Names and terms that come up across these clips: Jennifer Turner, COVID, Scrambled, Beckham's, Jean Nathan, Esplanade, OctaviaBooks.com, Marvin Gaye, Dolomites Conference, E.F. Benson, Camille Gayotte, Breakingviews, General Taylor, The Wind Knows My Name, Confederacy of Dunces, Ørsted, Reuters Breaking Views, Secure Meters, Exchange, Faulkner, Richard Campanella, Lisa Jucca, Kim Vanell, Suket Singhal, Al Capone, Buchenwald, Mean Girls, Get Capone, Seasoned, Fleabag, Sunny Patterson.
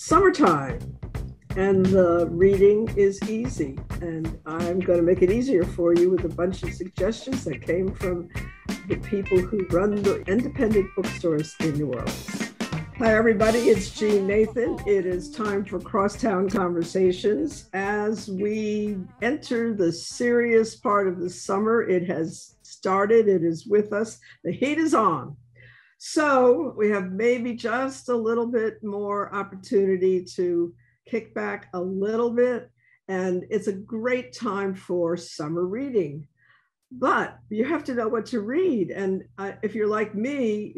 summertime, and the reading is easy. And I'm going to make it easier for you with a bunch of suggestions that came from the people who run the independent bookstores in New Orleans. Hi, everybody. It's Jean Nathan. It is time for Crosstown Conversations. As we enter the serious part of the summer, it has started. It is with us. The heat is on. So we have maybe just a little bit more opportunity to kick back a little bit. And it's a great time for summer reading. But you have to know what to read. And if you're like me,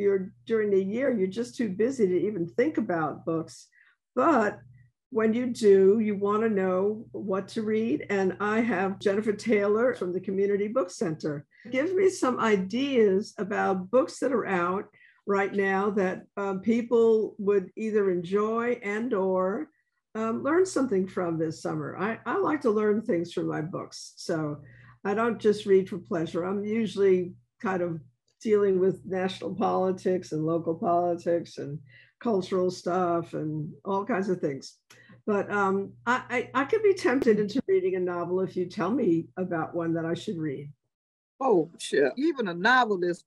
during the year, you're just too busy to even think about books. But when you do, you want to know what to read. And I have Jennifer Taylor from the Community Book Center. Give me some ideas about books that are out right now that people would either enjoy and or learn something from this summer. I like to learn things from my books. So I don't just read for pleasure. I'm usually kind of dealing with national politics and local politics and cultural stuff and all kinds of things. But I could be tempted into reading a novel if you tell me about one that I should read. Oh, sure. Even a novel is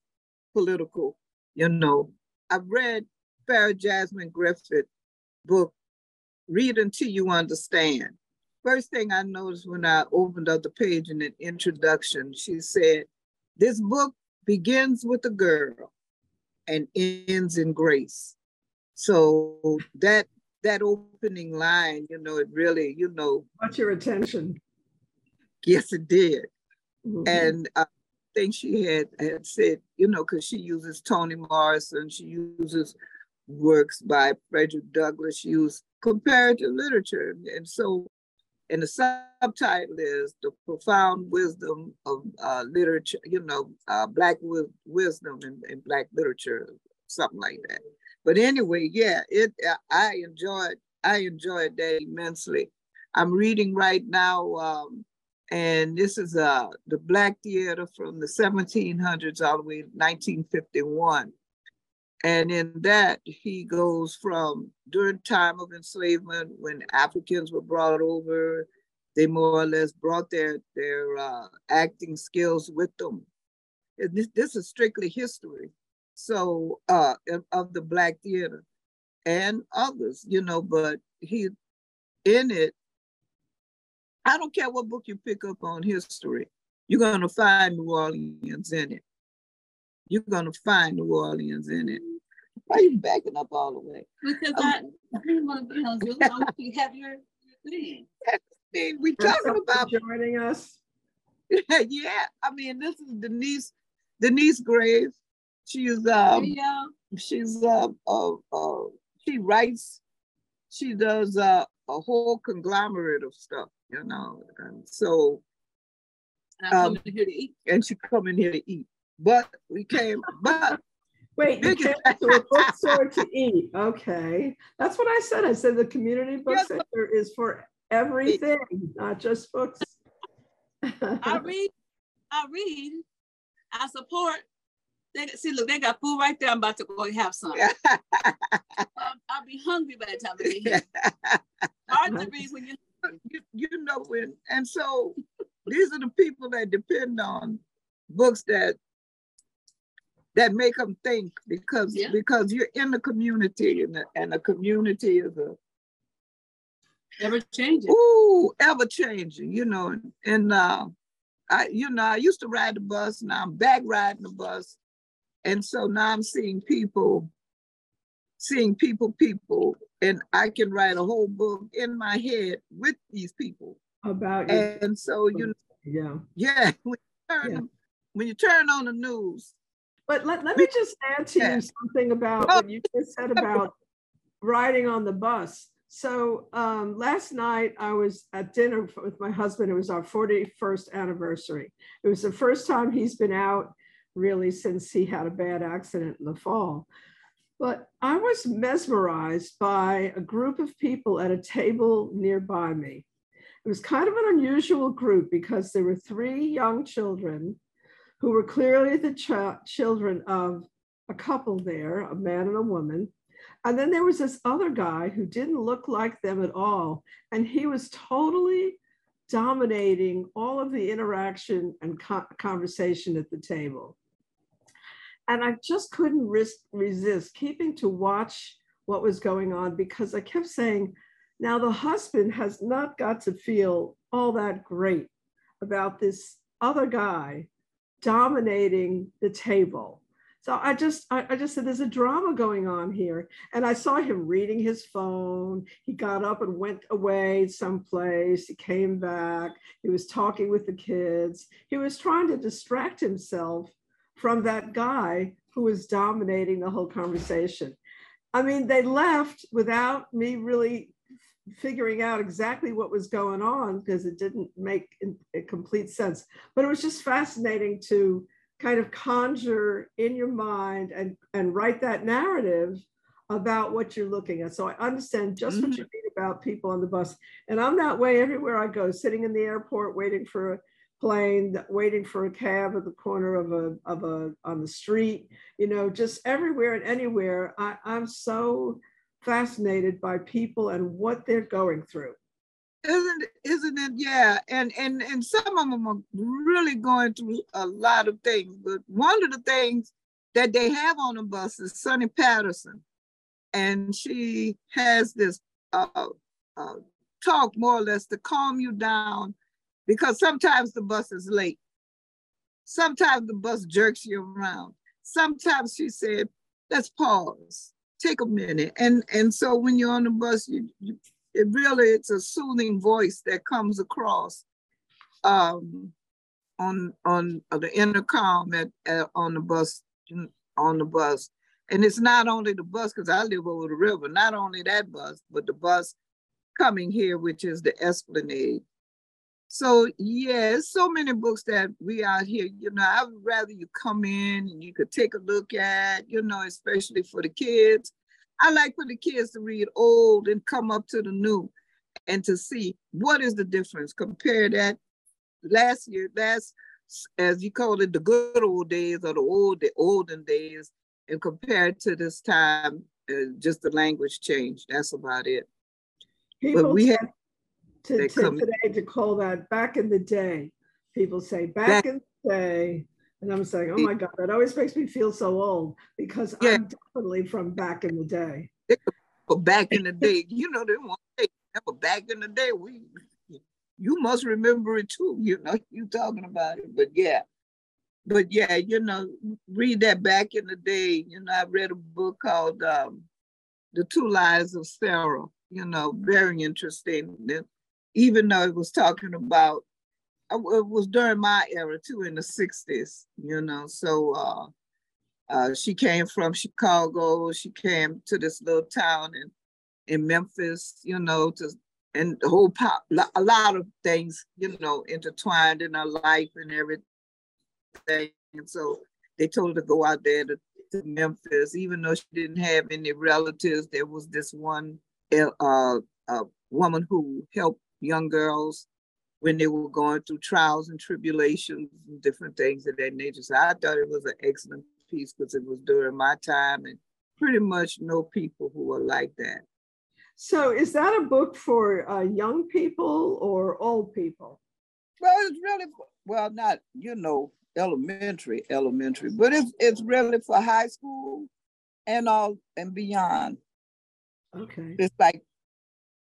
political, you know. I've read Sarah Jasmine Griffith's book, Read Until You Understand. First thing I noticed when I opened up the page in an introduction, she said, this book begins with a girl and ends in grace. So that opening line, you know, it really, you know. Got your attention. Yes, it did. Mm-hmm. And I think she had said, you know, because she uses Toni Morrison, she uses works by Frederick Douglass, she used comparative literature. And so, and the subtitle is The Profound Wisdom of Literature, you know, Black Wisdom in Black Literature, something like that. But anyway, yeah, I enjoyed that immensely. I'm reading right now, and this is the Black Theater from the 1700s all the way to 1951. And in that, he goes from during time of enslavement, when Africans were brought over, they more or less brought their acting skills with them. And this is strictly history. So of the Black theater and others, you know, but he in it, I don't care what book you pick up on history, you're going to find New Orleans in it. You're going to find New Orleans in it. Why are you backing up all the way? Because I didn't want to be on Zoom. I want you to have your thing. We're talking about joining us. Yeah. I mean, this is Denise Graves. She writes, she does a whole conglomerate of stuff, you know. And so she come in here to eat. But we came, but wait, you came to a bookstore to eat. Okay. That's what I said. I said the Community Book Center is for everything, not just books. I read, I support. See, look, they got food right there. I'm about to go have some. I'll be hungry by the time I get here. Hard to read when you know when. And so these are the people that depend on books that make them think, because you're in the community, and the community is ever changing. Ooh, ever changing. You know, and I used to ride the bus. Now I'm back riding the bus. And so now I'm seeing people, and I can write a whole book in my head with these people. About it. And so, you know, yeah. When you turn on the news. But let me just add to you something about what you just said about riding on the bus. So last night I was at dinner with my husband. It was our 41st anniversary. It was the first time he's been out really since he had a bad accident in the fall. But I was mesmerized by a group of people at a table nearby me. It was kind of an unusual group because there were three young children who were clearly the children of a couple there, a man and a woman. And then there was this other guy who didn't look like them at all. And he was totally dominating all of the interaction and conversation at the table. And I just couldn't resist keeping to watch what was going on, because I kept saying, now the husband has not got to feel all that great about this other guy dominating the table. So I just said, there's a drama going on here. And I saw him reading his phone. He got up and went away someplace. He came back. He was talking with the kids. He was trying to distract himself from that guy who was dominating the whole conversation. I mean, they left without me really figuring out exactly what was going on, because it didn't make complete sense. But it was just fascinating to kind of conjure in your mind and write that narrative about what you're looking at. So I understand just what you mean about people on the bus. And I'm that way everywhere I go, sitting in the airport, waiting for a plane, waiting for a cab at the corner of a on the street, you know, just everywhere and anywhere. I'm so fascinated by people and what they're going through. Isn't it? Yeah. And some of them are really going through a lot of things. But one of the things that they have on the bus is Sunny Patterson. And she has this talk, more or less, to calm you down, because sometimes the bus is late. Sometimes the bus jerks you around. Sometimes she said, let's pause, take a minute. And so when you're on the bus, it's a soothing voice that comes across on the intercom on the bus, and it's not only the bus, because I live over the river. Not only that bus, but the bus coming here, which is the Esplanade. So yeah, so many books that we out here. You know, I would rather you come in and you could take a look at. You know, especially for the kids. I like for the kids to read old and come up to the new and to see what is the difference. Compare that last, as you call it, the good old days, or the olden days, and compare it to this time, just the language change. That's about it. People, but we have today to call that back in the day. People say back in the day. And I'm saying, oh my God, that always makes me feel so old, because I'm definitely from back in the day. Back in the day, you know, they want to say, back in the day, you must remember it too, you know, you talking about it. But yeah, you know, read that back in the day. You know, I read a book called The Two Lives of Sarah, you know, very interesting. Even though it was talking about, it was during my era too, in the 60s, you know. So she came from Chicago. She came to this little town in Memphis, you know, and the whole a lot of things, you know, intertwined in her life and everything. And so they told her to go out there to Memphis, even though she didn't have any relatives. There was this one woman who helped young girls when they were going through trials and tribulations and different things of that nature. So I thought it was an excellent piece, because it was during my time, and pretty much know people who are like that. So is that a book for young people or old people? Well, it's really, not, you know, elementary, but it's really for high school and all and beyond. Okay. It's like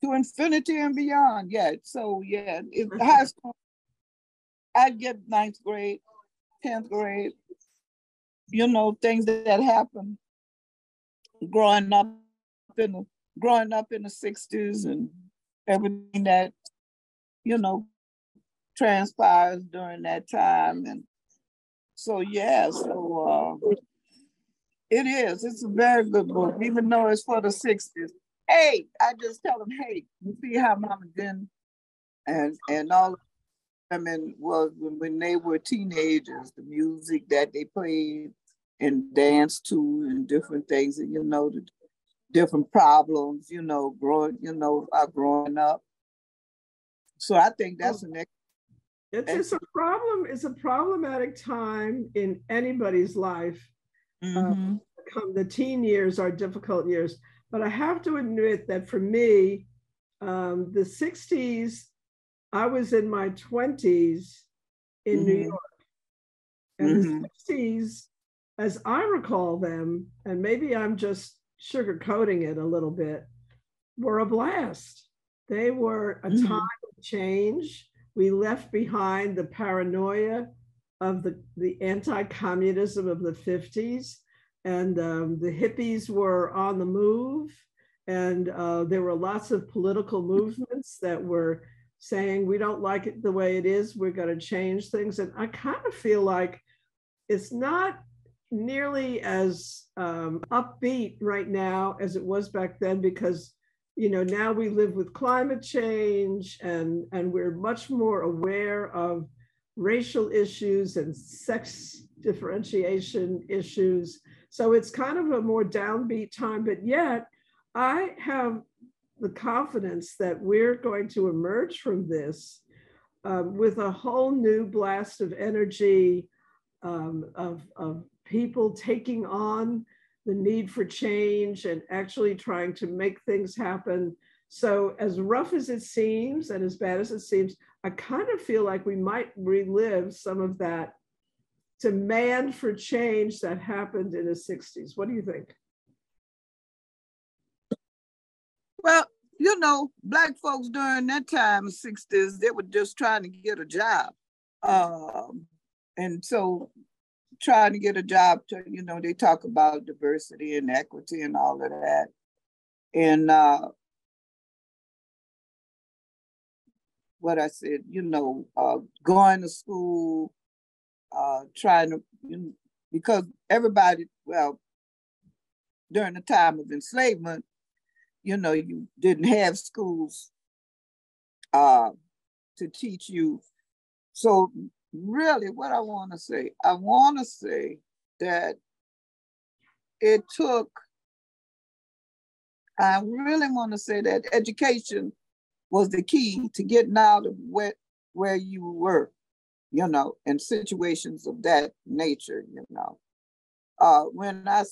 to infinity and beyond, yeah. So yeah, it's high school. I'd get 9th grade, 10th grade, you know, things that happen growing up in the 60s and everything that, you know, transpires during that time. And so yeah, so it is. It's a very good book, even though it's for the 60s. Hey, I just tell them, hey, you see how Mama Jen and all of women was when they were teenagers, the music that they played and danced to and different things, and you know, the different problems, you know, growing up. So I think that's an excellent. It's a problematic time in anybody's life. Mm-hmm. come, the teen years are difficult years, but I have to admit that for me, the 60s, I was in my 20s in New York. And the 60s, as I recall them, and maybe I'm just sugarcoating it a little bit, were a blast. They were a time of change. We left behind the paranoia of the anti-communism of the 50s, and the hippies were on the move, and there were lots of political movements that were saying, we don't like it the way it is, we're going to change things. And I kind of feel like it's not nearly as upbeat right now as it was back then, because, you know, now we live with climate change, and we're much more aware of racial issues and sex differentiation issues. So it's kind of a more downbeat time, but yet I have the confidence that we're going to emerge from this with a whole new blast of energy, of people taking on the need for change and actually trying to make things happen. So as rough as it seems and as bad as it seems, I kind of feel like we might relive some of that demand for change that happened in the 60s. What do you think? Well, you know, Black folks during that time, 60s, they were just trying to get a job. And so trying to get a job, to, you know, they talk about diversity and equity and all of that. And what I said, you know, going to school, trying to, you know, because everybody, well, during the time of enslavement, you know, you didn't have schools to teach you. So really what I want to say that it took, I really want to say that education was the key to getting out of where you were, you know, and situations of that nature, you know. When I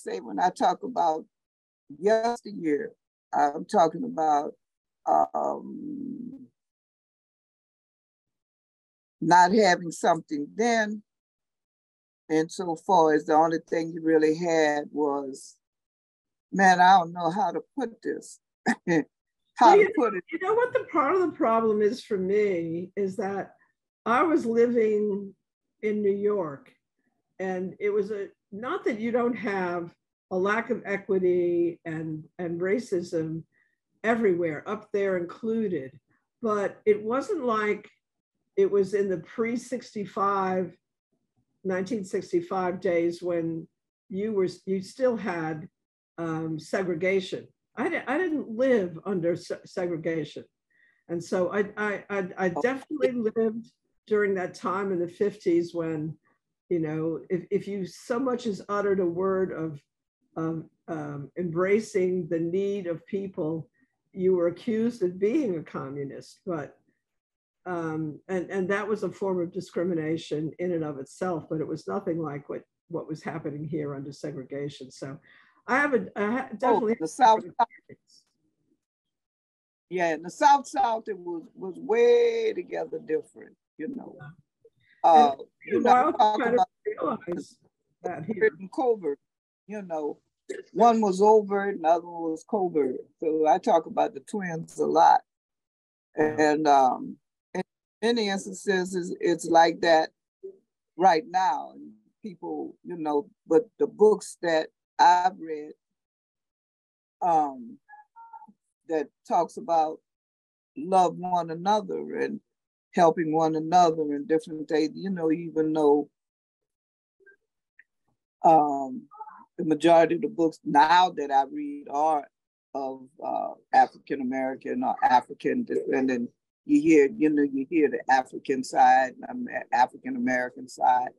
talk about yesteryear, I'm talking about not having something then, and so far as the only thing you really had was, man, I don't know how to put this. You know what the part of the problem is for me is that I was living in New York, and it was not that you don't have a lack of equity and racism everywhere, up there included. But it wasn't like it was in the pre-65, 1965 days when you still had segregation. I didn't live under segregation. And so I definitely lived during that time in the 50s when, you know, if you so much as uttered a word of embracing the need of people, you were accused of being a communist, but and that was a form of discrimination in and of itself, but it was nothing like what was happening here under segregation. So I definitely have the South. Yeah, in the South, it was way together different, you know. Yeah. You know, talk about realize that here in Colbert, you know. One was overt and the other was covert. So I talk about the twins a lot. And in many instances, it's like that right now. And people, you know, but the books that I've read that talks about love one another and helping one another in different days, you know, even though the majority of the books now that I read are of African-American or African descendant. You hear the African side, African-American side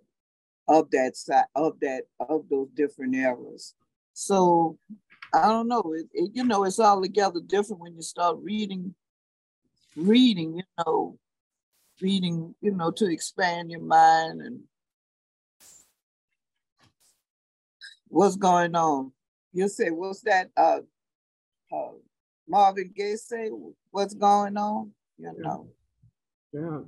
of those different eras. So I don't know, you know, it's all together different when you start reading, to expand your mind and what's going on. You'll say, what's that Marvin Gaye say? What's going on? You know. Yeah.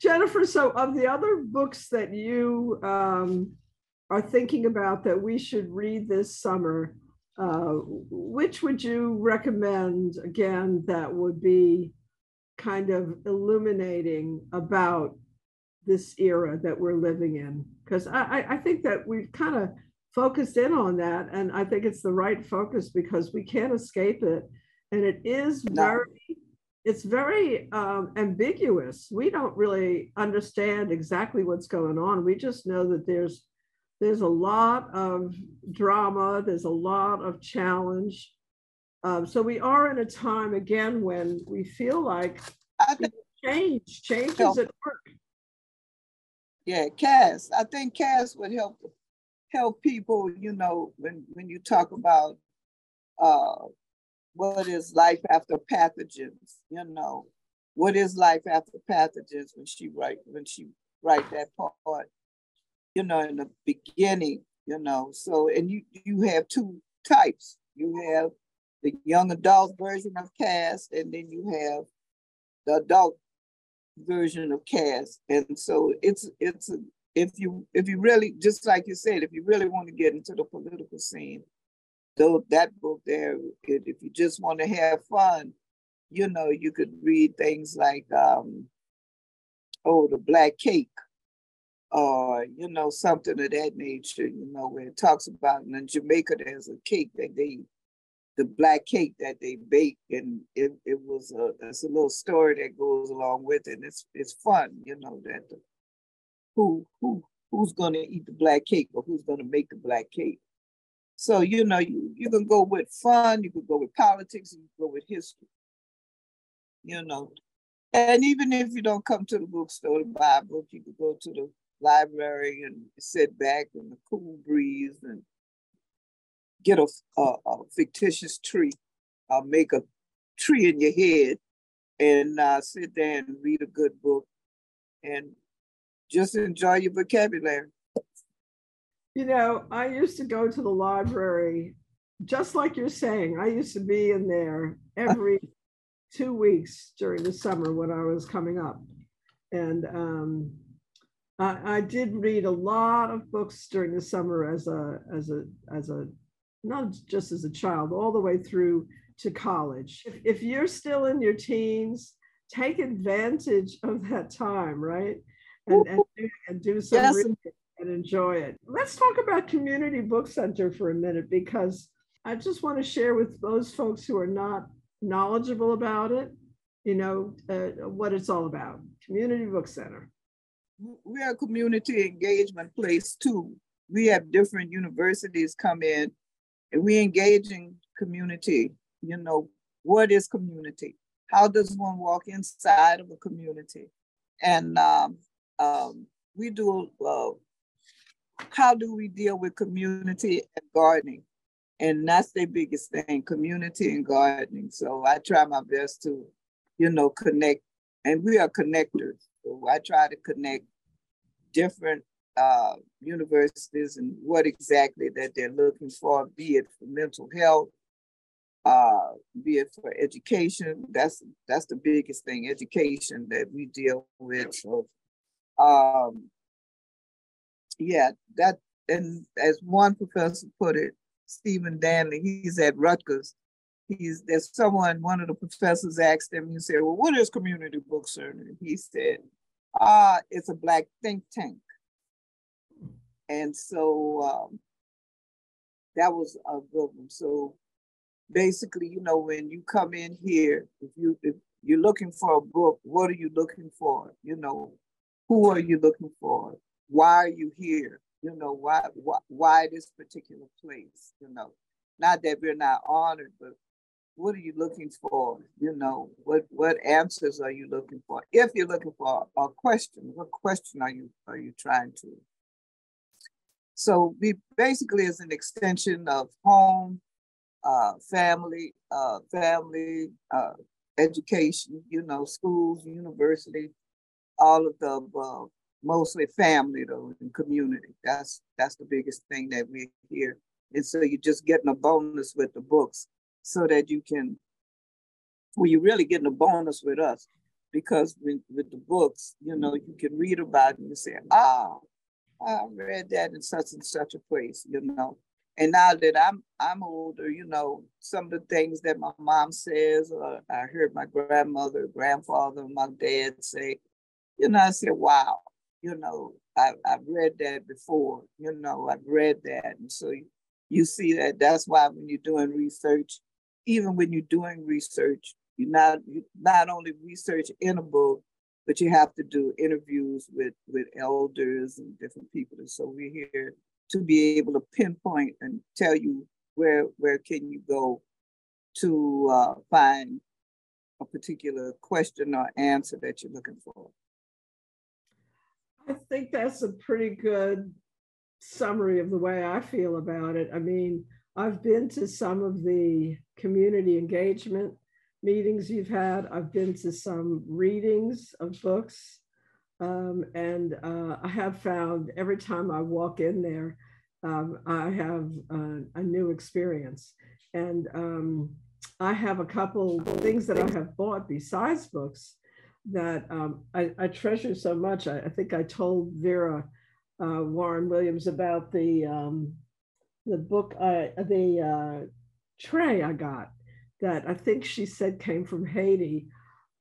Jennifer, so of the other books that you are thinking about that we should read this summer, which would you recommend, again, that would be kind of illuminating about this era that we're living in? Because I think that we've kind of focused in on that, and I think it's the right focus because we can't escape it. And it is very ambiguous. We don't really understand exactly what's going on. We just know that there's a lot of drama, there's a lot of challenge. So we are in a time, again, when we feel like change is at work. Yeah, Cass. I think Cass would help people, you know, when you talk about what is life after pathogens, you know, what is life after pathogens when she write that part, you know, in the beginning, you know. So, and you have two types. You have the young adult version of Cass, and then you have the adult version of Cass. And so it's if you really, just like you said, if you really want to get into the political scene, though, that book there, if you just want to have fun, you know, you could read things like The Black Cake, or, you know, something of that nature, you know, where it talks about, in Jamaica there's a cake that they, the black cake that they bake, and it's a little story that goes along with it. And it's fun, you know, that who's gonna eat the black cake or who's gonna make the black cake. So, you know, you can go with fun, you can go with politics, and you can go with history, you know. And even if you don't come to the bookstore to buy a book, you can go to the library and sit back in the cool breeze and get a fictitious tree, make a tree in your head, and sit there and read a good book and just enjoy your vocabulary. You know, I used to go to the library, just like you're saying. I used to be in there every 2 weeks during the summer when I was coming up. And I did read a lot of books during the summer as a not just as a child, all the way through to college. If you're still in your teens, take advantage of that time, right? And do some reading and enjoy it. Let's talk about Community Book Center for a minute, because I just want to share with those folks who are not knowledgeable about it, you know, what it's all about. Community Book Center. We are a community engagement place too. We have different universities come in, and we engage in community. You know, what is community? How does one walk inside of a community? And we do, how do we deal with community and gardening? And that's the biggest thing, community and gardening. So I try my best to, you know, connect, and we are connectors. So I try to connect different universities and what exactly that they're looking for, be it for mental health, be it for education. That's the biggest thing, education, that we deal with. So that, and as one professor put it, Stephen Danley, he's at Rutgers. One of the professors asked him, he said, well, what is Community Book Center? And he said, it's a Black think tank. And so that was a good one. So basically, you know, when you come in here, if you're looking for a book, what are you looking for? You know, who are you looking for? Why are you here? You know, why this particular place? You know, not that we're not honored, but what are you looking for? You know, what answers are you looking for? If you're looking for a question, what question are you trying to? So we basically is an extension of home, family, education, you know, schools, university, all of the above, mostly family though, and community. That's the biggest thing that we're here And so you're just getting a bonus with the books so that you can, well, you're really getting a bonus with us, because with the books, you know, you can read about it and you say, ah, I read that in such and such a place, you know. And now that I'm older, you know, some of the things that my mom says, or I heard my grandmother, grandfather, my dad say, you know, I said, wow, you know, I've read that before, you know, I've read that. And so you see that. That's why when you're doing research, even when you're doing research, you not only research in a book, but you have to do interviews with elders and different people. And so we're here to be able to pinpoint and tell you where can you go to find a particular question or answer that you're looking for. I think that's a pretty good summary of the way I feel about it. I mean, I've been to some of the community engagement meetings you've had. I've been to some readings of books. And I have found every time I walk in there, I have a new experience. And I have a couple things that I have bought besides books that I treasure so much. I think I told Vera Warren Williams about the book, the tray I got that I think she said came from Haiti.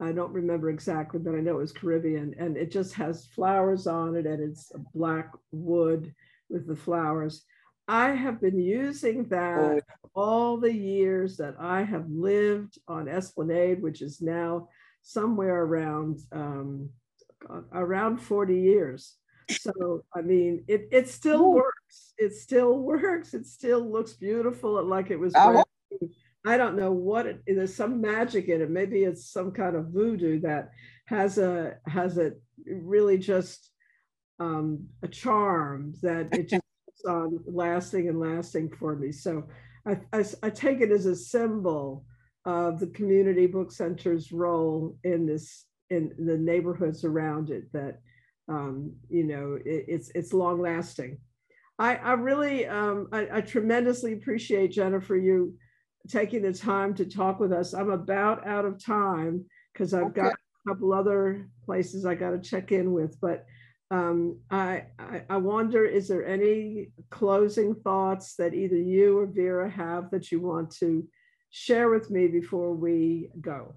I don't remember exactly, but I know it was Caribbean, and it just has flowers on it, and it's black wood with the flowers. I have been using that all the years that I have lived on Esplanade, which is now somewhere around 40 years. So, I mean, it still works. It still works. It still looks beautiful, like it was. I don't know what it is. There's some magic in it. Maybe it's some kind of voodoo that has it really just a charm that it just keeps on lasting and lasting for me. So I take it as a symbol of the Community Book Center's role in the neighborhoods around it. That you know, it's long lasting. I really I tremendously appreciate, Jennifer, you taking the time to talk with us. I'm about out of time because I've got a couple other places I got to check in with, but I wonder, is there any closing thoughts that either you or Vera have that you want to share with me before we go?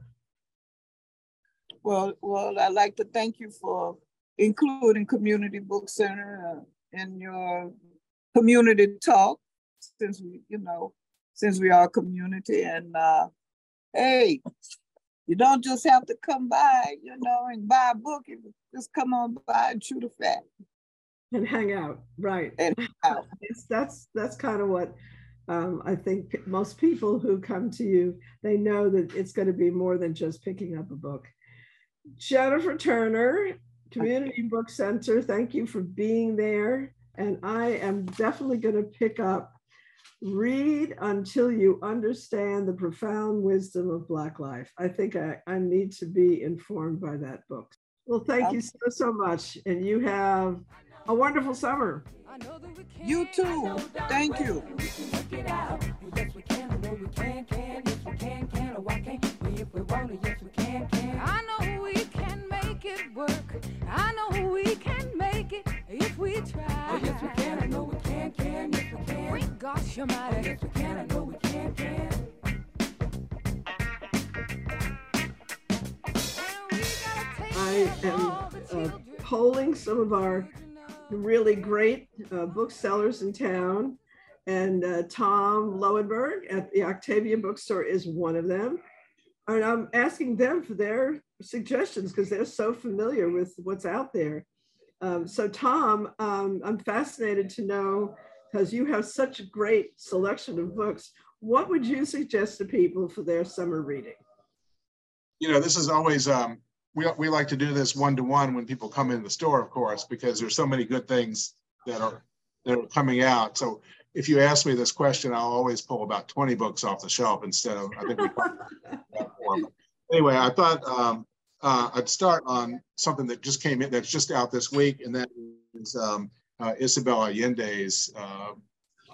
Well, I'd like to thank you for including Community Book Center in your community talk, since we are a community. And hey, you don't just have to come by, you know, and buy a book. You just come on by and chew the fat. And hang out, right. And hang out. That's kind of what I think most people who come to you, they know that it's going to be more than just picking up a book. Jennifer Turner, Community Book Center, thank you for being there. And I am definitely going to pick up Read Until You Understand the Profound Wisdom of Black Life. I think I need to be informed by that book. Well, thank you so much. And you have a wonderful summer. You too. Thank you. I know we can make it work. I know we can make it if we try. Oh, yes, we can. I know we can, yes, we can. We got your mind. Oh, yes, we can. I know we can. I am polling some of our really great booksellers in town, and Tom Lowenburg at the Octavia Bookstore is one of them. And I'm asking them for their suggestions because they're so familiar with what's out there. So Tom, I'm fascinated to know, because you have such a great selection of books, what would you suggest to people for their summer reading? You know, this is always, we like to do this one-to-one when people come in the store, of course, because there's so many good things that are coming out. So if you ask me this question, I'll always pull about 20 books off the shelf instead of, I think we call that form. Anyway, I thought I'd start on something that just came in, that's just out this week, and that is Isabel Allende's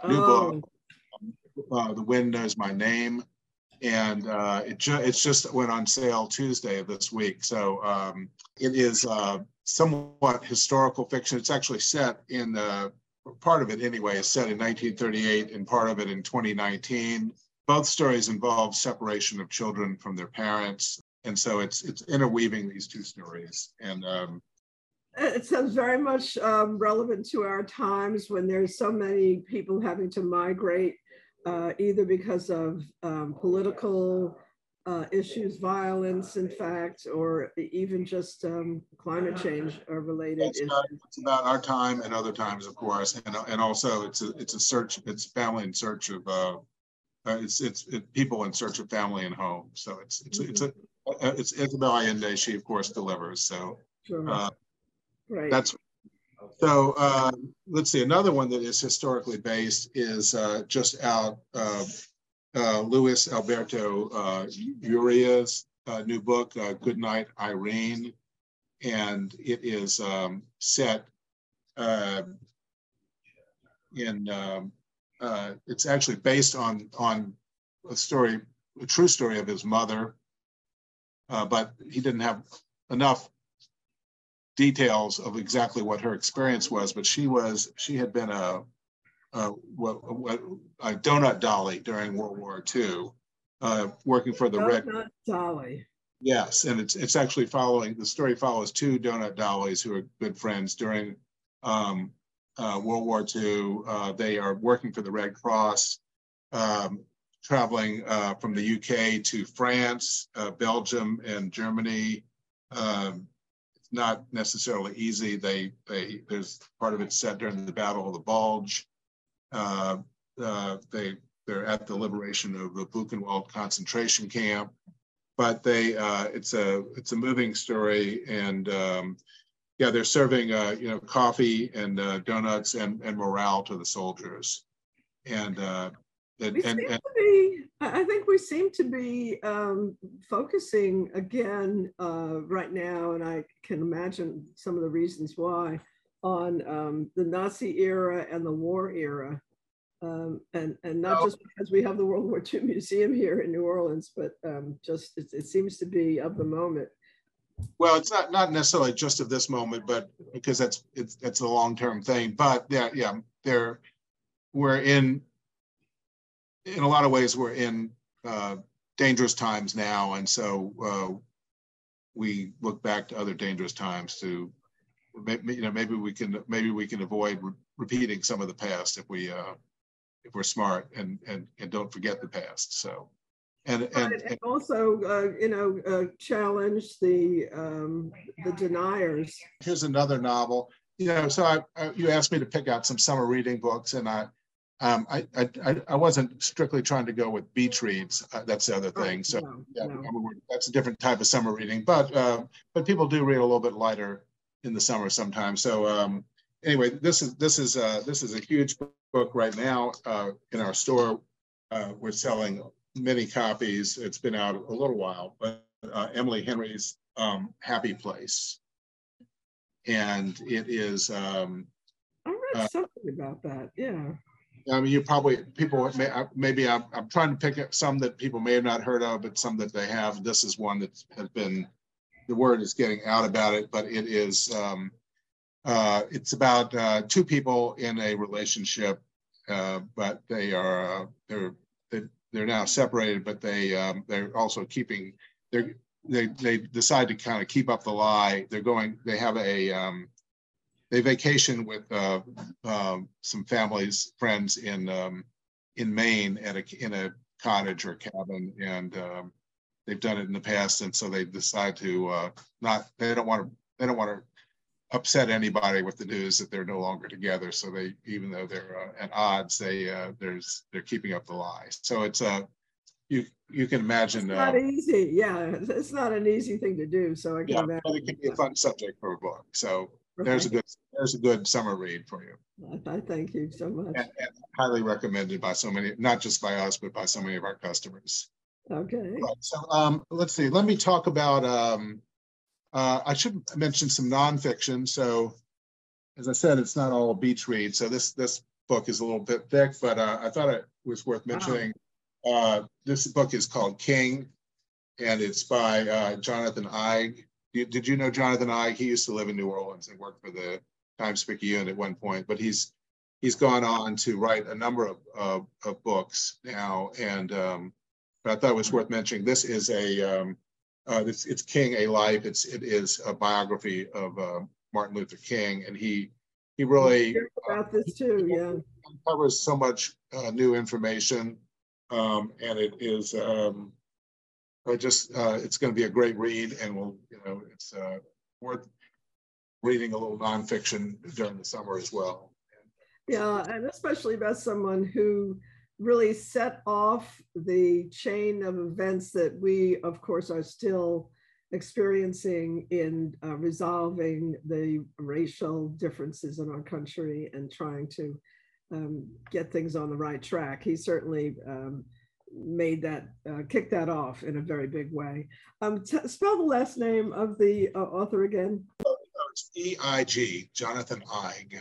new book, The Wind Knows My Name. And it's just went on sale Tuesday of this week. So it is somewhat historical fiction. It's actually set in the, part of it anyway, is set in 1938 and part of it in 2019. Both stories involve separation of children from their parents. And so it's interweaving these two stories. And it sounds very much relevant to our times when there's so many people having to migrate either because of political issues, violence, in fact, or even just climate change or related issues. It's about our time and other times, of course, and also it's a search, it's family in search of it's people in search of family and home. So it's Isabel Allende. She of course delivers. So right. That's. So let's see, another one that is historically based is just out Luis Alberto Urria's new book, Goodnight, Irene. And it is set in, it's actually based on a true story of his mother, but he didn't have enough details of exactly what her experience was, but she had been a donut dolly during World War II, working for the Red Cross. Donut dolly. Yes, and it's actually following, the story follows two donut dollies who are good friends during World War II. They are working for the Red Cross, traveling from the UK to France, Belgium, and Germany. Not necessarily easy. There's part of it set during the Battle of the Bulge. They're at the liberation of the Buchenwald concentration camp, but it's a moving story, and they're serving coffee and donuts and morale to the soldiers, I think we seem to be focusing again right now, and I can imagine some of the reasons why, on the Nazi era and the war era, and not just because we have the World War II Museum here in New Orleans, but just it seems to be of the moment. Well, it's not necessarily just of this moment, but because that's a long-term thing. But in a lot of ways, we're in dangerous times now, and so we look back to other dangerous times to, maybe we can avoid repeating some of the past if we're smart and don't forget the past. So, and also challenge the deniers. Here's another novel. So you asked me to pick out some summer reading books, and I wasn't strictly trying to go with beach reads. That's the other thing. So that's a different type of summer reading. But people do read a little bit lighter in the summer sometimes. So anyway, this is a huge book right now in our store. We're selling many copies. It's been out a little while, but Emily Henry's Happy Place, and it is. I read something about that. Yeah. I mean, I'm trying to pick up some that people may have not heard of, but some that they have. This is one that has been, the word is getting out about it, but it is, it's about two people in a relationship, but they're now separated, but they're also keeping, they decide to kind of keep up the lie. They vacation with some families, friends in Maine in a cottage or cabin, and they've done it in the past. And so they decide to they don't want to upset anybody with the news that they're no longer together. So they, even though they're at odds, they're keeping up the lie. So it's you can imagine. It's not easy. Yeah, it's not an easy thing to do. So I can imagine. But it can be a fun subject for a book. So. There's a good summer read for you. I thank you so much. And highly recommended by so many, not just by us, but by so many of our customers. Okay. Right, so let's see. Let me talk about. I should mention some nonfiction. So, as I said, it's not all beach read. So this book is a little bit thick, but I thought it was worth mentioning. Wow. This book is called King, and it's by Jonathan Eig. Did you know Jonathan Eig? He used to live in New Orleans and worked for the Times-Picayune at one point, but he's gone on to write a number of books now, and but I thought it was worth mentioning. This is a it's King: A Life. It is a biography of Martin Luther King, and he really about this too, yeah, covers so much new information, and it is just it's going to be a great read, and we'll it's worth reading a little nonfiction during the summer as well. Yeah, and especially about someone who really set off the chain of events that we, of course, are still experiencing in resolving the racial differences in our country and trying to get things on the right track. He certainly made that, kicked that off in a very big way. Spell the last name of the author again. It's E-I-G, Jonathan Eig.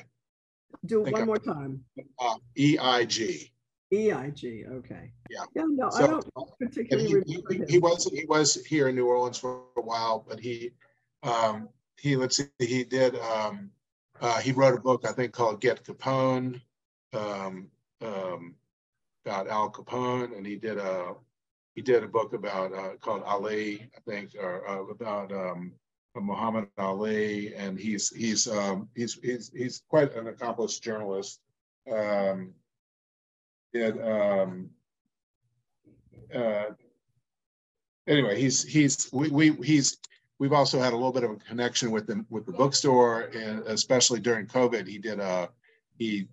Do it one more time. E-I-G. E-I-G, okay. Yeah. Yeah, no, so, I don't particularly remember him. He was here in New Orleans for a while, but he wrote a book, I think, called Get Capone, about Al Capone, and he did a book about called Ali, I think, or about Muhammad Ali, and he's quite an accomplished journalist. Anyway, we've also had a little bit of a connection with him with the bookstore, and especially during COVID, he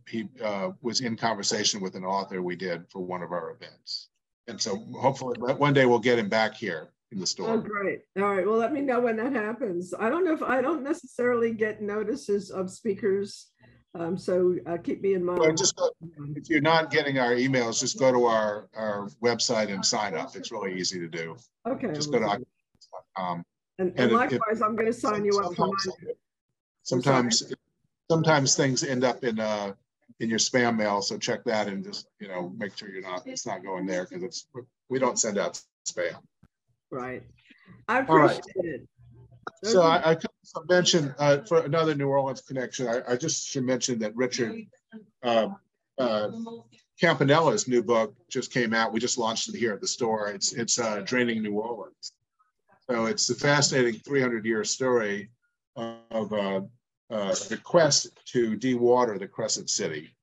was in conversation with an author we did for one of our events, and so hopefully one day we'll get him back here in the store. Oh, great. All right. Well, let me know when that happens. I don't know if I don't necessarily get notices of speakers. So keep me in mind. Well, if you're not getting our emails, just go to our website and sign up. It's really easy to do. Okay. Just go to OctaviaBooks.com. And likewise, I'm going to sign you up for mine. Sometimes things end up in your spam mail, so check that and just make sure it's not going there, because we don't send out spam. Right. I appreciate it. So I could mention for another New Orleans connection, I just should mention that Richard Campanella's new book just came out. We just launched it here at the store. It's Draining New Orleans. So it's a fascinating 300-year story of the quest to dewater the Crescent City,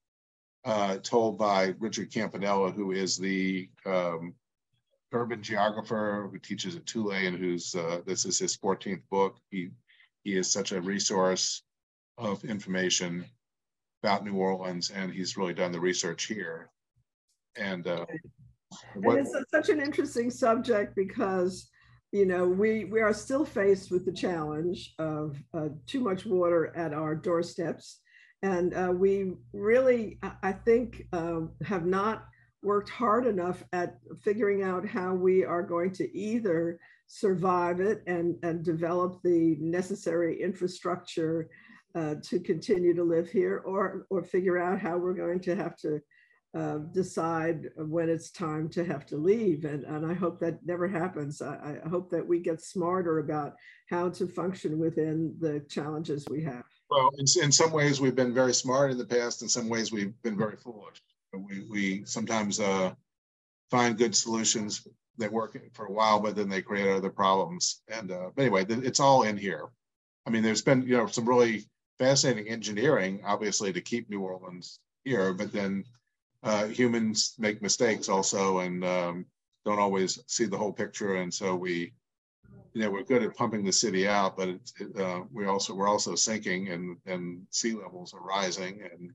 told by Richard Campanella, who is the urban geographer who teaches at Tulane, who's this is his 14th book. He is such a resource of information about New Orleans, and he's really done the research here. And it's such an interesting subject, because we are still faced with the challenge of too much water at our doorsteps, and we really, I think, have not worked hard enough at figuring out how we are going to either survive it and develop the necessary infrastructure to continue to live here, or figure out how we're going to have to decide when it's time to have to leave. And I hope that never happens. I hope that we get smarter about how to function within the challenges we have. Well, in some ways we've been very smart in the past, in some ways we've been very foolish. We sometimes find good solutions that work for a while, but then they create other problems. And anyway, it's all in here. I mean, there's been some really fascinating engineering, obviously, to keep New Orleans here, but then humans make mistakes also, and don't always see the whole picture. And so we're good at pumping the city out, but we're also sinking, and sea levels are rising, and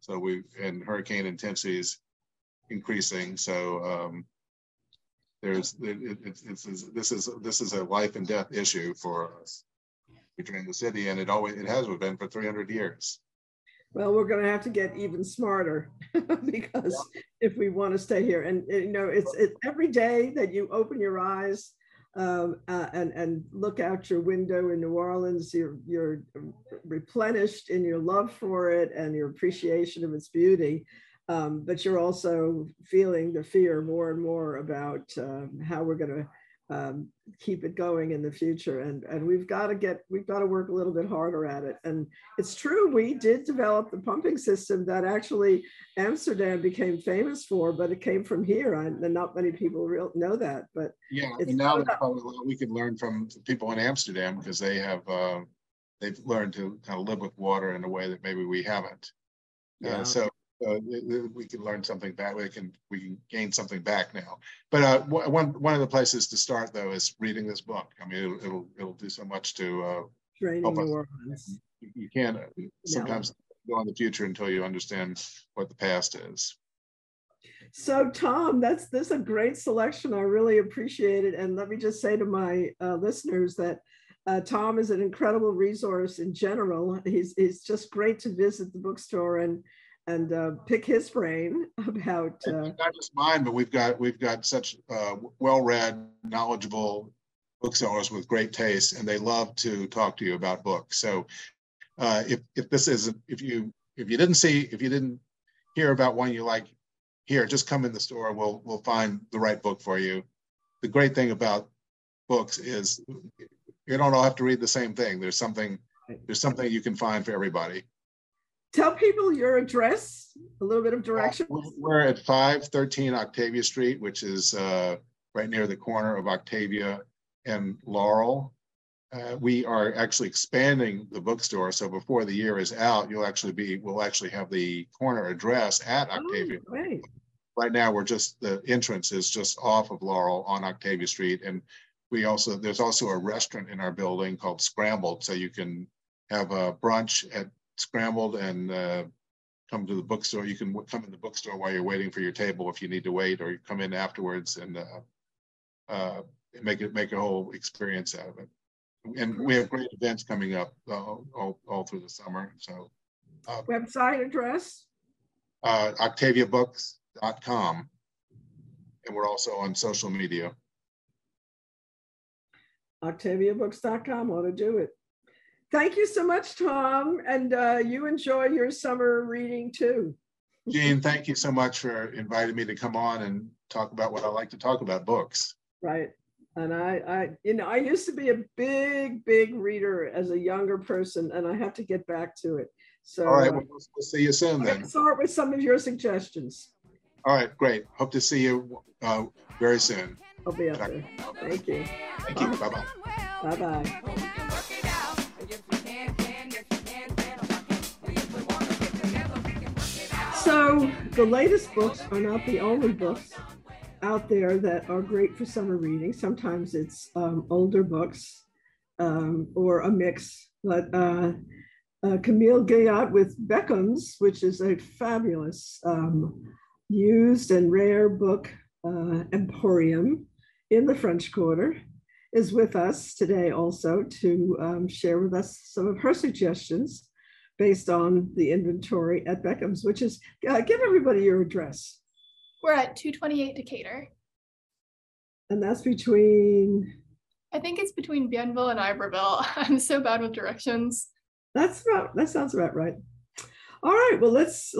so and hurricane intensity is increasing. So this is a life and death issue for us between the city, and it has been for 300 years. Well, we're going to have to get even smarter because if we want to stay here, and it's every day that you open your eyes, and look out your window in New Orleans, you're replenished in your love for it and your appreciation of its beauty. But you're also feeling the fear more and more about how we're going to keep it going in the future. And we've got to work a little bit harder at it. And it's true, we did develop the pumping system that actually Amsterdam became famous for, but it came from here. And not many people know that. But yeah, and now we could learn from people in Amsterdam, because they have they've learned to kind of live with water in a way that maybe we haven't. Yeah. So we can learn something back. We can gain something back now. But one of the places to start, though, is reading this book. I mean, it'll do so much to help us. You can't sometimes go in the future until you understand what the past is. So, Tom, that's a great selection. I really appreciate it. And let me just say to my listeners that Tom is an incredible resource in general. He's just great to visit the bookstore and pick his brain about not just mine, but we've got such well-read, knowledgeable booksellers with great taste, and they love to talk to you about books. So if you didn't hear about one you like, here, just come in the store. We'll find the right book for you. The great thing about books is you don't all have to read the same thing. There's something you can find for everybody. Tell people your address, a little bit of direction. We're at 513 Octavia Street, which is right near the corner of Octavia and Laurel. We are actually expanding the bookstore, so before the year is out, we'll actually have the corner address at Octavia. Oh, great. Right now, the entrance is just off of Laurel on Octavia Street, and there's also a restaurant in our building called Scrambled, so you can have a brunch at Scrambled and come to the bookstore. You can come in the bookstore while you're waiting for your table if you need to wait, or you come in afterwards and make a whole experience out of it. And we have great events coming up all through the summer. So website address? OctaviaBooks.com. And we're also on social media. OctaviaBooks.com ought to do it. Thank you so much, Tom, and you enjoy your summer reading too. Jean, thank you so much for inviting me to come on and talk about what I like to talk about, books. Right, and I used to be a big reader as a younger person, and I have to get back to it. So all right, we'll see you soon then. Let's start with some of your suggestions. All right, great. Hope to see you very soon. I'll be up there. Thank you. Thank you. Bye bye. Bye bye. So the latest books are not the only books out there that are great for summer reading. Sometimes it's older books or a mix. But Camille Gayotte with Beckham's, which is a fabulous used and rare book emporium in the French Quarter, is with us today also to share with us some of her suggestions based on the inventory at Beckham's, which is, give everybody your address. We're at 228 Decatur. And that's between Bienville and Iberville. I'm so bad with directions. That sounds about right. All right, well, let's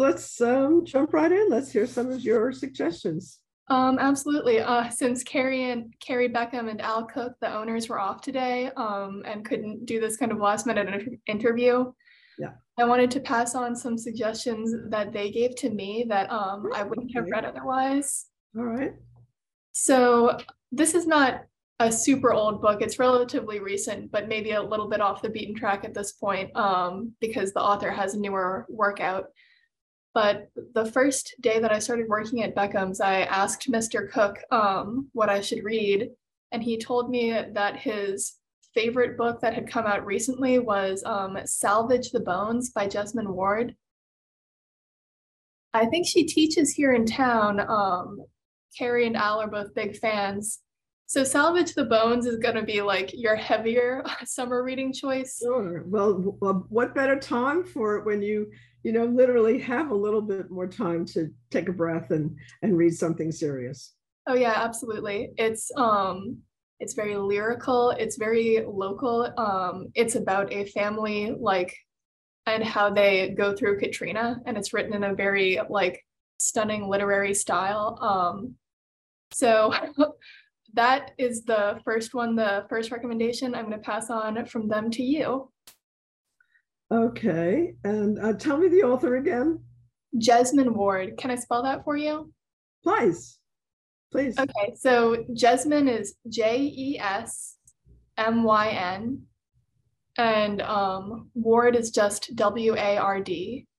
jump right in. Let's hear some of your suggestions. Absolutely. Since Carrie Beckham and Al Cook, the owners, were off today and couldn't do this kind of last minute interview, yeah, I wanted to pass on some suggestions that they gave to me that I wouldn't have read otherwise. All right. So this is not a super old book. It's relatively recent, but maybe a little bit off the beaten track at this point because the author has a newer work out. But the first day that I started working at Beckham's, I asked Mr. Cook what I should read. And he told me that his favorite book that had come out recently was Salvage the Bones by Jesmyn Ward. I think she teaches here in town. Carrie and Al are both big fans. So Salvage the Bones is going to be like your heavier summer reading choice. Sure. Well, what better time for it when you literally have a little bit more time to take a breath and read something serious. Oh yeah, absolutely. It's It's very lyrical. It's very local. It's about a family, and how they go through Katrina, and it's written in a very stunning literary style. So that is the first one, the first recommendation. I'm going to pass on from them to you. Okay, and tell me the author again. Jesmyn Ward. Can I spell that for you? Please. Okay, so Jesmyn is Jesmyn, and Ward is just Ward,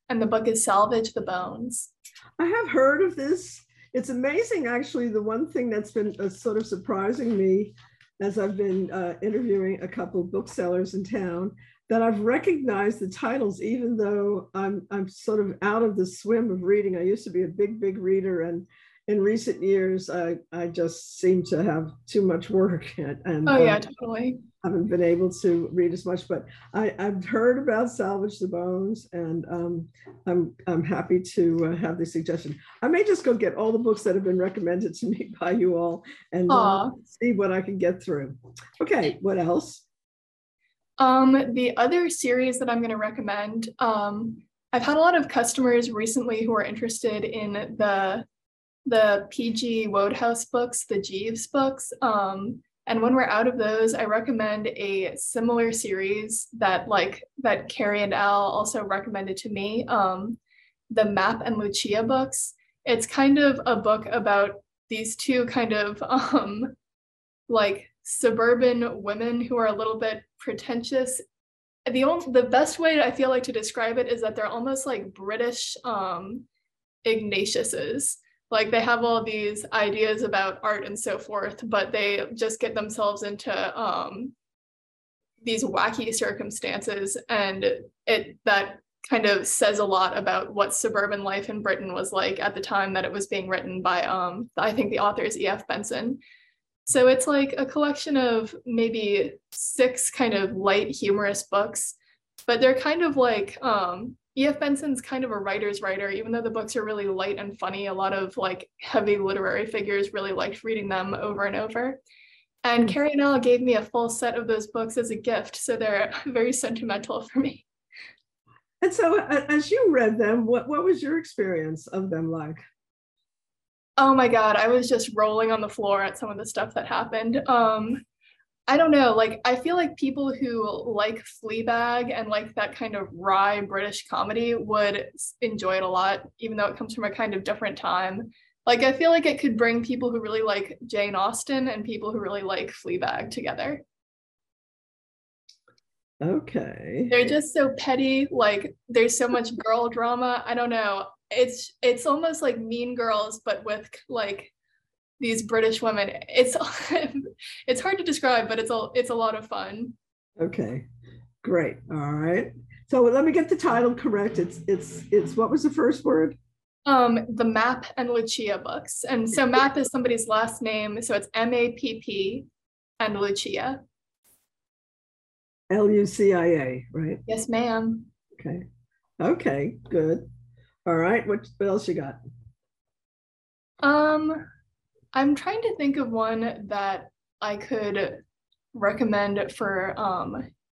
and the book is Salvage the Bones. I have heard of this. It's amazing, actually. The one thing that's been sort of surprising me as I've been interviewing a couple of booksellers in town, that I've recognized the titles, even though I'm sort of out of the swim of reading. I used to be a big reader, and in recent years, I just seem to have too much work and totally. Haven't been able to read as much, but I've heard about Salvage the Bones, and I'm happy to have the suggestion. I may just go get all the books that have been recommended to me by you all and see what I can get through. Okay, what else? The other series that I'm going to recommend, I've had a lot of customers recently who are interested in the P.G. Wodehouse books, the Jeeves books. And when we're out of those, I recommend a similar series that Carrie and Al also recommended to me, the Mapp and Lucia books. It's kind of a book about these two kind of suburban women who are a little bit pretentious. The best way I feel to describe it is that they're almost like British Ignatiuses. They have all these ideas about art and so forth, but they just get themselves into these wacky circumstances, and that kind of says a lot about what suburban life in Britain was like at the time that it was being written by, I think the author is E.F. Benson. So it's a collection of maybe 6 kind of light, humorous books, but they're kind of E.F. Benson's kind of a writer's writer, even though the books are really light and funny. A lot of heavy literary figures really liked reading them over and over. And Carrie and Al gave me a full set of those books as a gift, so they're very sentimental for me. And so as you read them, what was your experience of them like? Oh my God, I was just rolling on the floor at some of the stuff that happened. I don't know, I feel like people who like Fleabag and that kind of wry British comedy would enjoy it a lot, even though it comes from a kind of different time. I feel it could bring people who really like Jane Austen and people who really like Fleabag together. Okay. They're just so petty, there's so much girl drama. I don't know. It's almost like Mean Girls, but with these British women. It's hard to describe, but it's a lot of fun. Okay, great. All right. So let me get the title correct. It's what was the first word? The Mapp and Lucia books. And so Mapp is somebody's last name, so it's Mapp and Lucia. Lucia, right? Yes, ma'am. Okay. Okay. Good. All right. What else you got? I'm trying to think of one that I could recommend for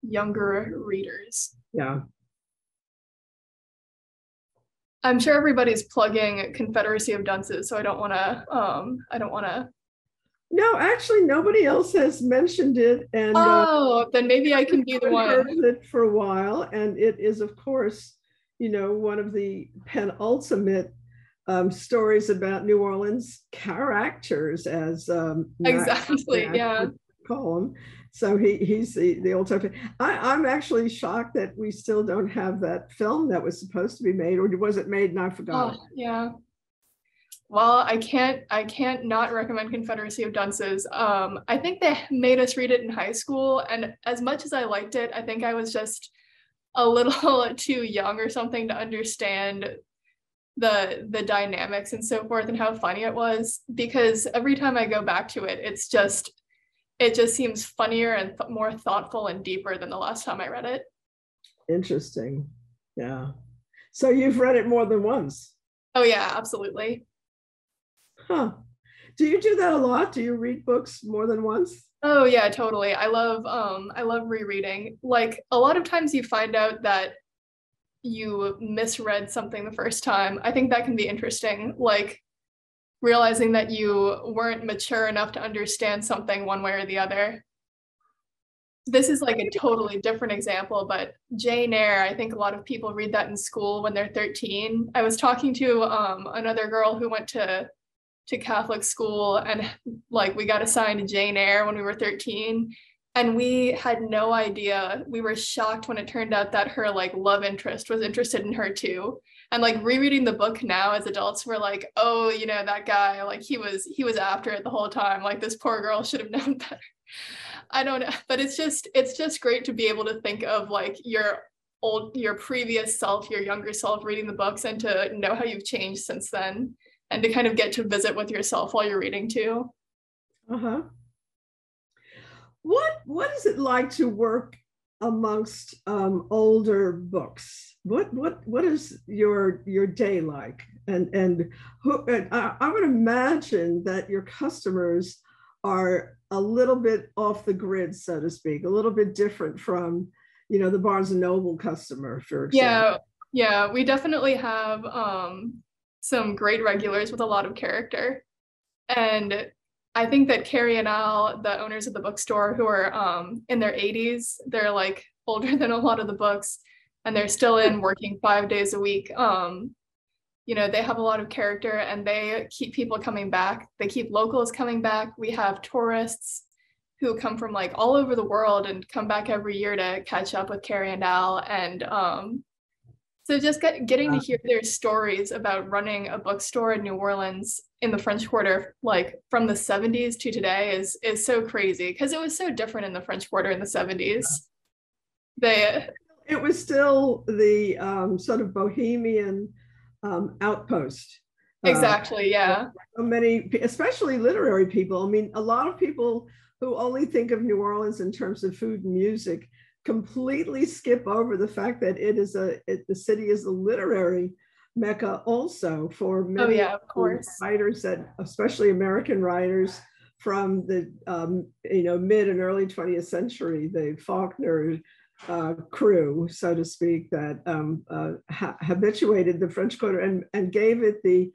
younger readers. Yeah. I'm sure everybody's plugging Confederacy of Dunces, so I don't want to. No, actually, nobody else has mentioned it, and then maybe I can be the one. I've heard it for a while, and it is, of course, one of the penultimate stories about New Orleans characters, as exactly, yeah, call them. So he's the old type. I'm actually shocked that we still don't have that film that was supposed to be made, or was it made and I forgot? Oh, yeah. Well, I can't not recommend Confederacy of Dunces. I think they made us read it in high school, and as much as I liked it, I think I was just a little too young or something to understand the dynamics and so forth and how funny it was, because every time I go back to it, it just seems funnier and more thoughtful and deeper than the last time I read it. Interesting. Yeah. So you've read it more than once? Oh yeah, absolutely. Huh. Do you do that a lot? Do you read books more than once? Oh yeah, totally. I love rereading. Like, a lot of times you find out that you misread something the first time. I think that can be interesting, like realizing that you weren't mature enough to understand something one way or the other. This is like a totally different example, but Jane Eyre, I think a lot of people read that in school when they're 13. I was talking to another girl who went to Catholic school, and like we got assigned Jane Eyre when we were 13, and we had no idea. We were shocked when it turned out that her like love interest was interested in her too. And like rereading the book now as adults, we're like, oh, you know, that guy, like he was after it the whole time. Like, this poor girl should have known better. I don't know, but it's just great to be able to think of like your previous self, your younger self reading the books, and to know how you've changed since then, and to kind of get to visit with yourself while you're reading too. Uh-huh. What is it like to work amongst older books? What is your day like? And I would imagine that your customers are a little bit off the grid, so to speak, a little bit different from, you know, the Barnes and Noble customer, for example. Yeah, we definitely have some great regulars with a lot of character. And I think that Carrie and Al, the owners of the bookstore, who are in their 80s, they're like older than a lot of the books, and they're still in working 5 days a week. You know, they have a lot of character, and they keep people coming back. They keep locals coming back. We have tourists who come from like all over the world and come back every year to catch up with Carrie and Al. And so just getting to hear their stories about running a bookstore in New Orleans in the French Quarter, like from the 70s to today, is so crazy, because it was so different in the French Quarter in the 70s. It was still the sort of bohemian outpost. Exactly. Yeah. So many, especially literary people. I mean, a lot of people who only think of New Orleans in terms of food and music completely skip over the fact that the city is a literary mecca also for many writers, that especially American writers from the mid and early 20th century, the Faulkner crew, so to speak, that habituated the French Quarter and gave it the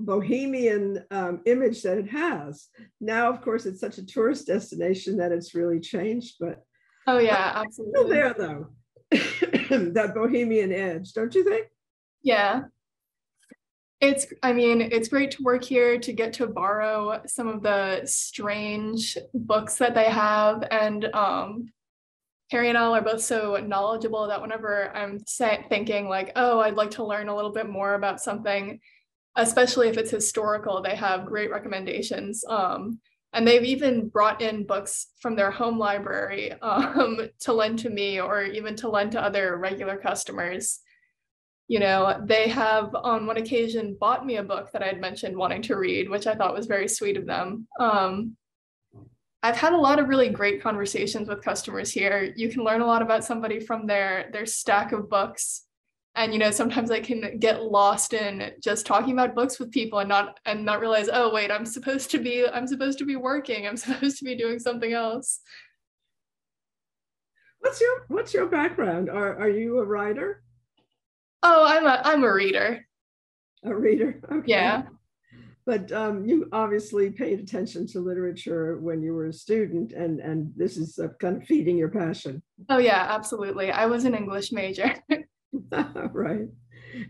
bohemian image that it has. Now, of course, it's such a tourist destination that it's really changed, but absolutely. Still there, though, that bohemian edge, don't you think? Yeah. It's great to work here, to get to borrow some of the strange books that they have, and Carrie and Al are both so knowledgeable that whenever I'm thinking like, oh, I'd like to learn a little bit more about something, especially if it's historical, they have great recommendations. And they've even brought in books from their home library to lend to me, or even to lend to other regular customers. You know, they have on one occasion bought me a book that I had mentioned wanting to read, which I thought was very sweet of them. I've had a lot of really great conversations with customers here. You can learn a lot about somebody from their stack of books. And, you know, sometimes I can get lost in just talking about books with people and not realize, oh, wait, I'm supposed to be working. I'm supposed to be doing something else. What's your background? Are you a writer? Oh, I'm a reader. A reader. Okay. Yeah. But you obviously paid attention to literature when you were a student, and this is kind of feeding your passion. Oh yeah, absolutely. I was an English major. Right.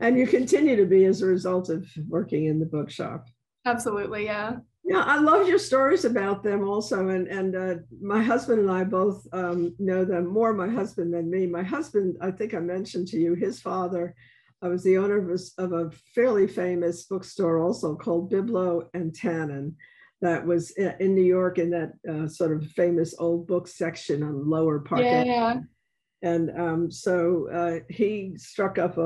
And you continue to be as a result of working in the bookshop. Absolutely, yeah. Yeah, I love your stories about them also. And my husband and I both know them, more my husband than me. My husband, I think I mentioned to you, his father, I was the owner of a fairly famous bookstore also called Biblo and Tannen that was in New York, in that sort of famous old book section on Lower Park. Yeah. And so he struck up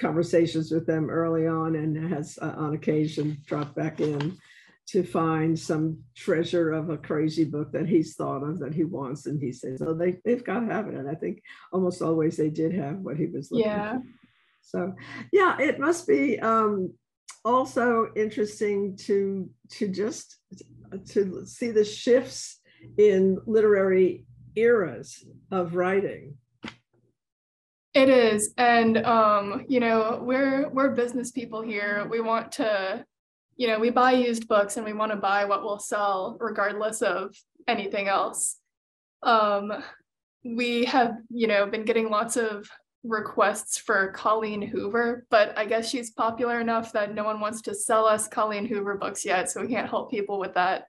conversations with them early on, and has on occasion dropped back in to find some treasure of a crazy book that he's thought of that he wants. And he says, oh, they've got to have it. And I think almost always they did have what he was looking for. So yeah, it must be also interesting to just to see the shifts in literary eras of writing. It is, and you know, we're business people here. We want to, you know, we buy used books and we want to buy what will sell regardless of anything else. We have, you know, been getting lots of requests for Colleen Hoover, but I guess she's popular enough that no one wants to sell us Colleen Hoover books yet, so we can't help people with that.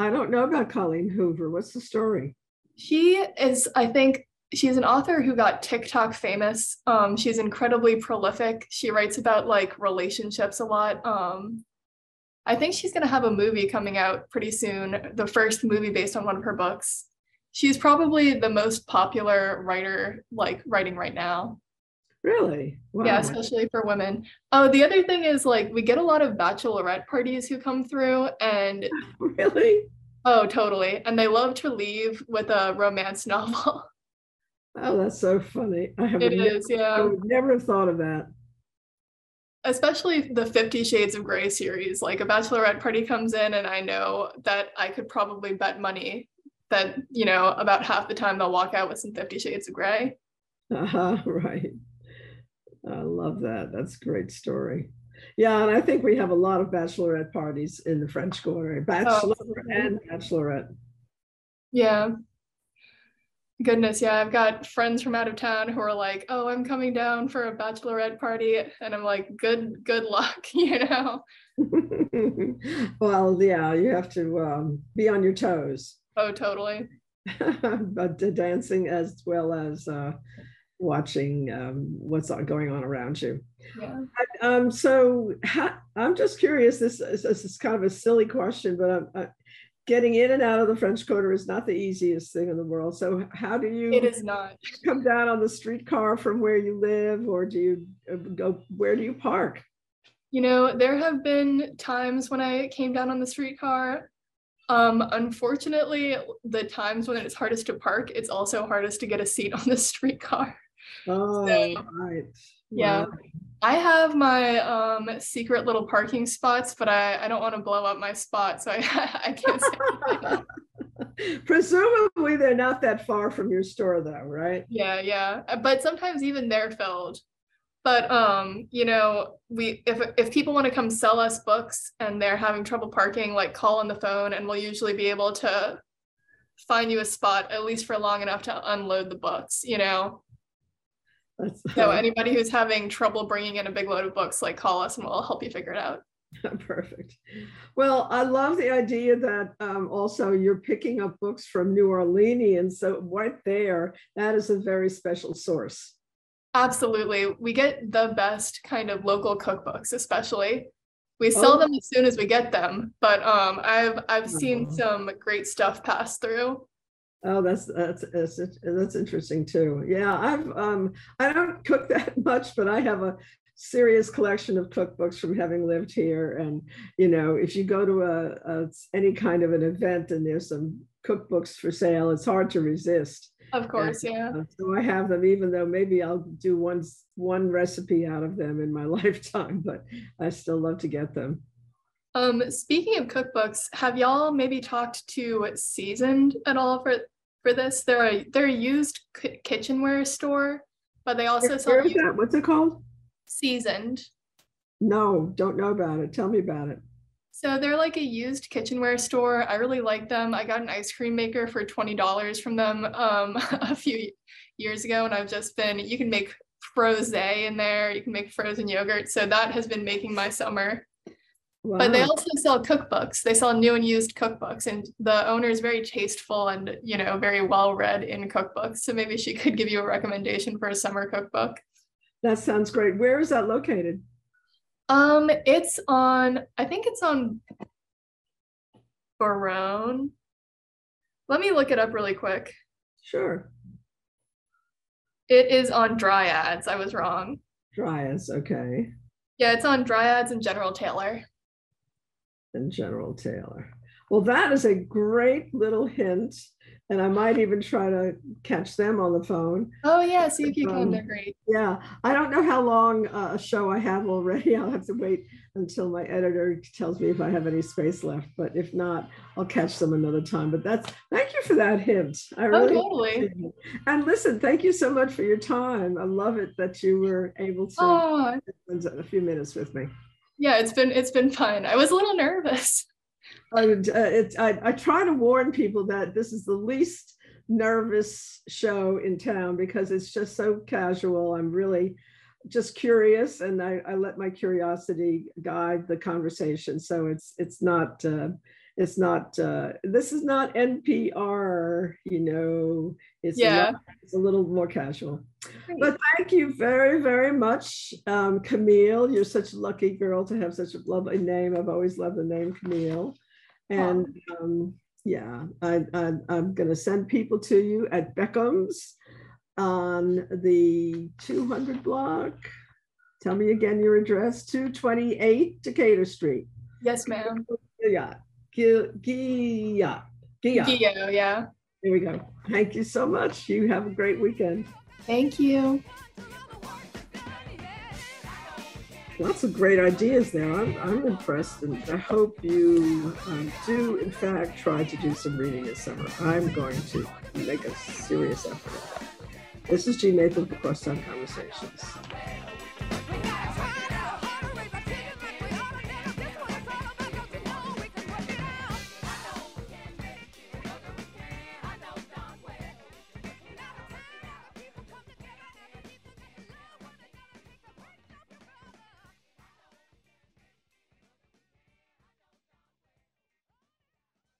I don't know about Colleen Hoover. What's the story? She is, I think, she's an author who got TikTok famous. She's incredibly prolific. She writes about like relationships a lot. I think she's going to have a movie coming out pretty soon, the first movie based on one of her books. She's probably the most popular writer like writing right now. Really? Wow. Yeah, especially for women. Oh, the other thing is like we get a lot of bachelorette parties who come through and really? Oh, totally. And they love to leave with a romance novel. Oh, that's so funny. I would never have thought of that. Especially the 50 Shades of Grey series. Like a bachelorette party comes in and I know that I could probably bet money that, you know, about half the time they'll walk out with some 50 Shades of Grey. Right. I love that. That's a great story. Yeah, and I think we have a lot of bachelorette parties in the French Quarter. Bachelor and bachelorette. Yeah. Goodness, yeah, I've got friends from out of town who are like, "Oh, I'm coming down for a bachelorette party," and I'm like, "Good luck," you know. Well, yeah, you have to be on your toes. Oh, totally. But dancing as well as watching what's going on around you. Yeah. I'm just curious. This is kind of a silly question, but getting in and out of the French Quarter is not the easiest thing in the world. So how do you It is not. Come down on the streetcar from where you live, or do you go, where do you park? You know, there have been times when I came down on the streetcar. Unfortunately, the times when it's hardest to park, it's also hardest to get a seat on the streetcar. Oh, so, right. Yeah. Wow. I have my secret little parking spots, but I don't want to blow up my spot, so I can't say. Presumably they're not that far from your store though, right? Yeah. But sometimes even they're filled. But you know, if people want to come sell us books and they're having trouble parking, like call on the phone and we'll usually be able to find you a spot, at least for long enough to unload the books, you know? So anybody who's having trouble bringing in a big load of books, like call us and we'll help you figure it out. Perfect. Well, I love the idea that also you're picking up books from New Orleanians. So right there, that is a very special source. Absolutely. We get the best kind of local cookbooks, especially. We sell them as soon as we get them, but I've seen some great stuff pass through. Oh, that's interesting too. Yeah, I don't cook that much, but I have a serious collection of cookbooks from having lived here. And you know, if you go to any kind of an event and there's some cookbooks for sale, it's hard to resist. Of course, yeah. So I have them, even though maybe I'll do one recipe out of them in my lifetime, but I still love to get them. Speaking of cookbooks, have y'all maybe talked to Seasoned at all for this? They're a used kitchenware store, but they also sell. What's it called? Seasoned. No, don't know about it. Tell me about it. So they're like a used kitchenware store. I really like them. I got an ice cream maker for $20 from them a few years ago, and I've just been. You can make frosé in there. You can make frozen yogurt. So that has been making my summer. Wow. But they also sell cookbooks. They sell new and used cookbooks, and the owner is very tasteful and, you know, very well read in cookbooks. So maybe she could give you a recommendation for a summer cookbook. That sounds great. Where is that located? I think it's on Barone. Let me look it up really quick. Sure. It is on Dryads. I was wrong. Dryads, okay. Yeah, it's on Dryads and General Taylor. Well, that is a great little hint. And I might even try to catch them on the phone. Oh, yeah. See if you can. They're great. Yeah. I don't know how long a show I have already. I'll have to wait until my editor tells me if I have any space left. But if not, I'll catch them another time. But that's, thank you for that hint. I really totally. And listen, thank you so much for your time. I love it that you were able to spend a few minutes with me. Yeah, it's been fun. I was a little nervous. I try to warn people that this is the least nervous show in town because it's just so casual. I'm really just curious, and I let my curiosity guide the conversation. So it's not this is not NPR, you know. It's a little more casual. Great. But thank you very, very much, Camille. You're such a lucky girl to have such a lovely name. I've always loved the name Camille. And I'm going to send people to you at Beckham's on the 200 block. Tell me again your address, 228 Decatur Street. Yes, ma'am. Yeah. Gia, yeah. There we go. Thank you so much. You have a great weekend. Thank you. Lots of great ideas there. I'm impressed, and I hope you do, in fact, try to do some reading this summer. I'm going to make a serious effort. This is Jean Nathan for Crosstown Conversations.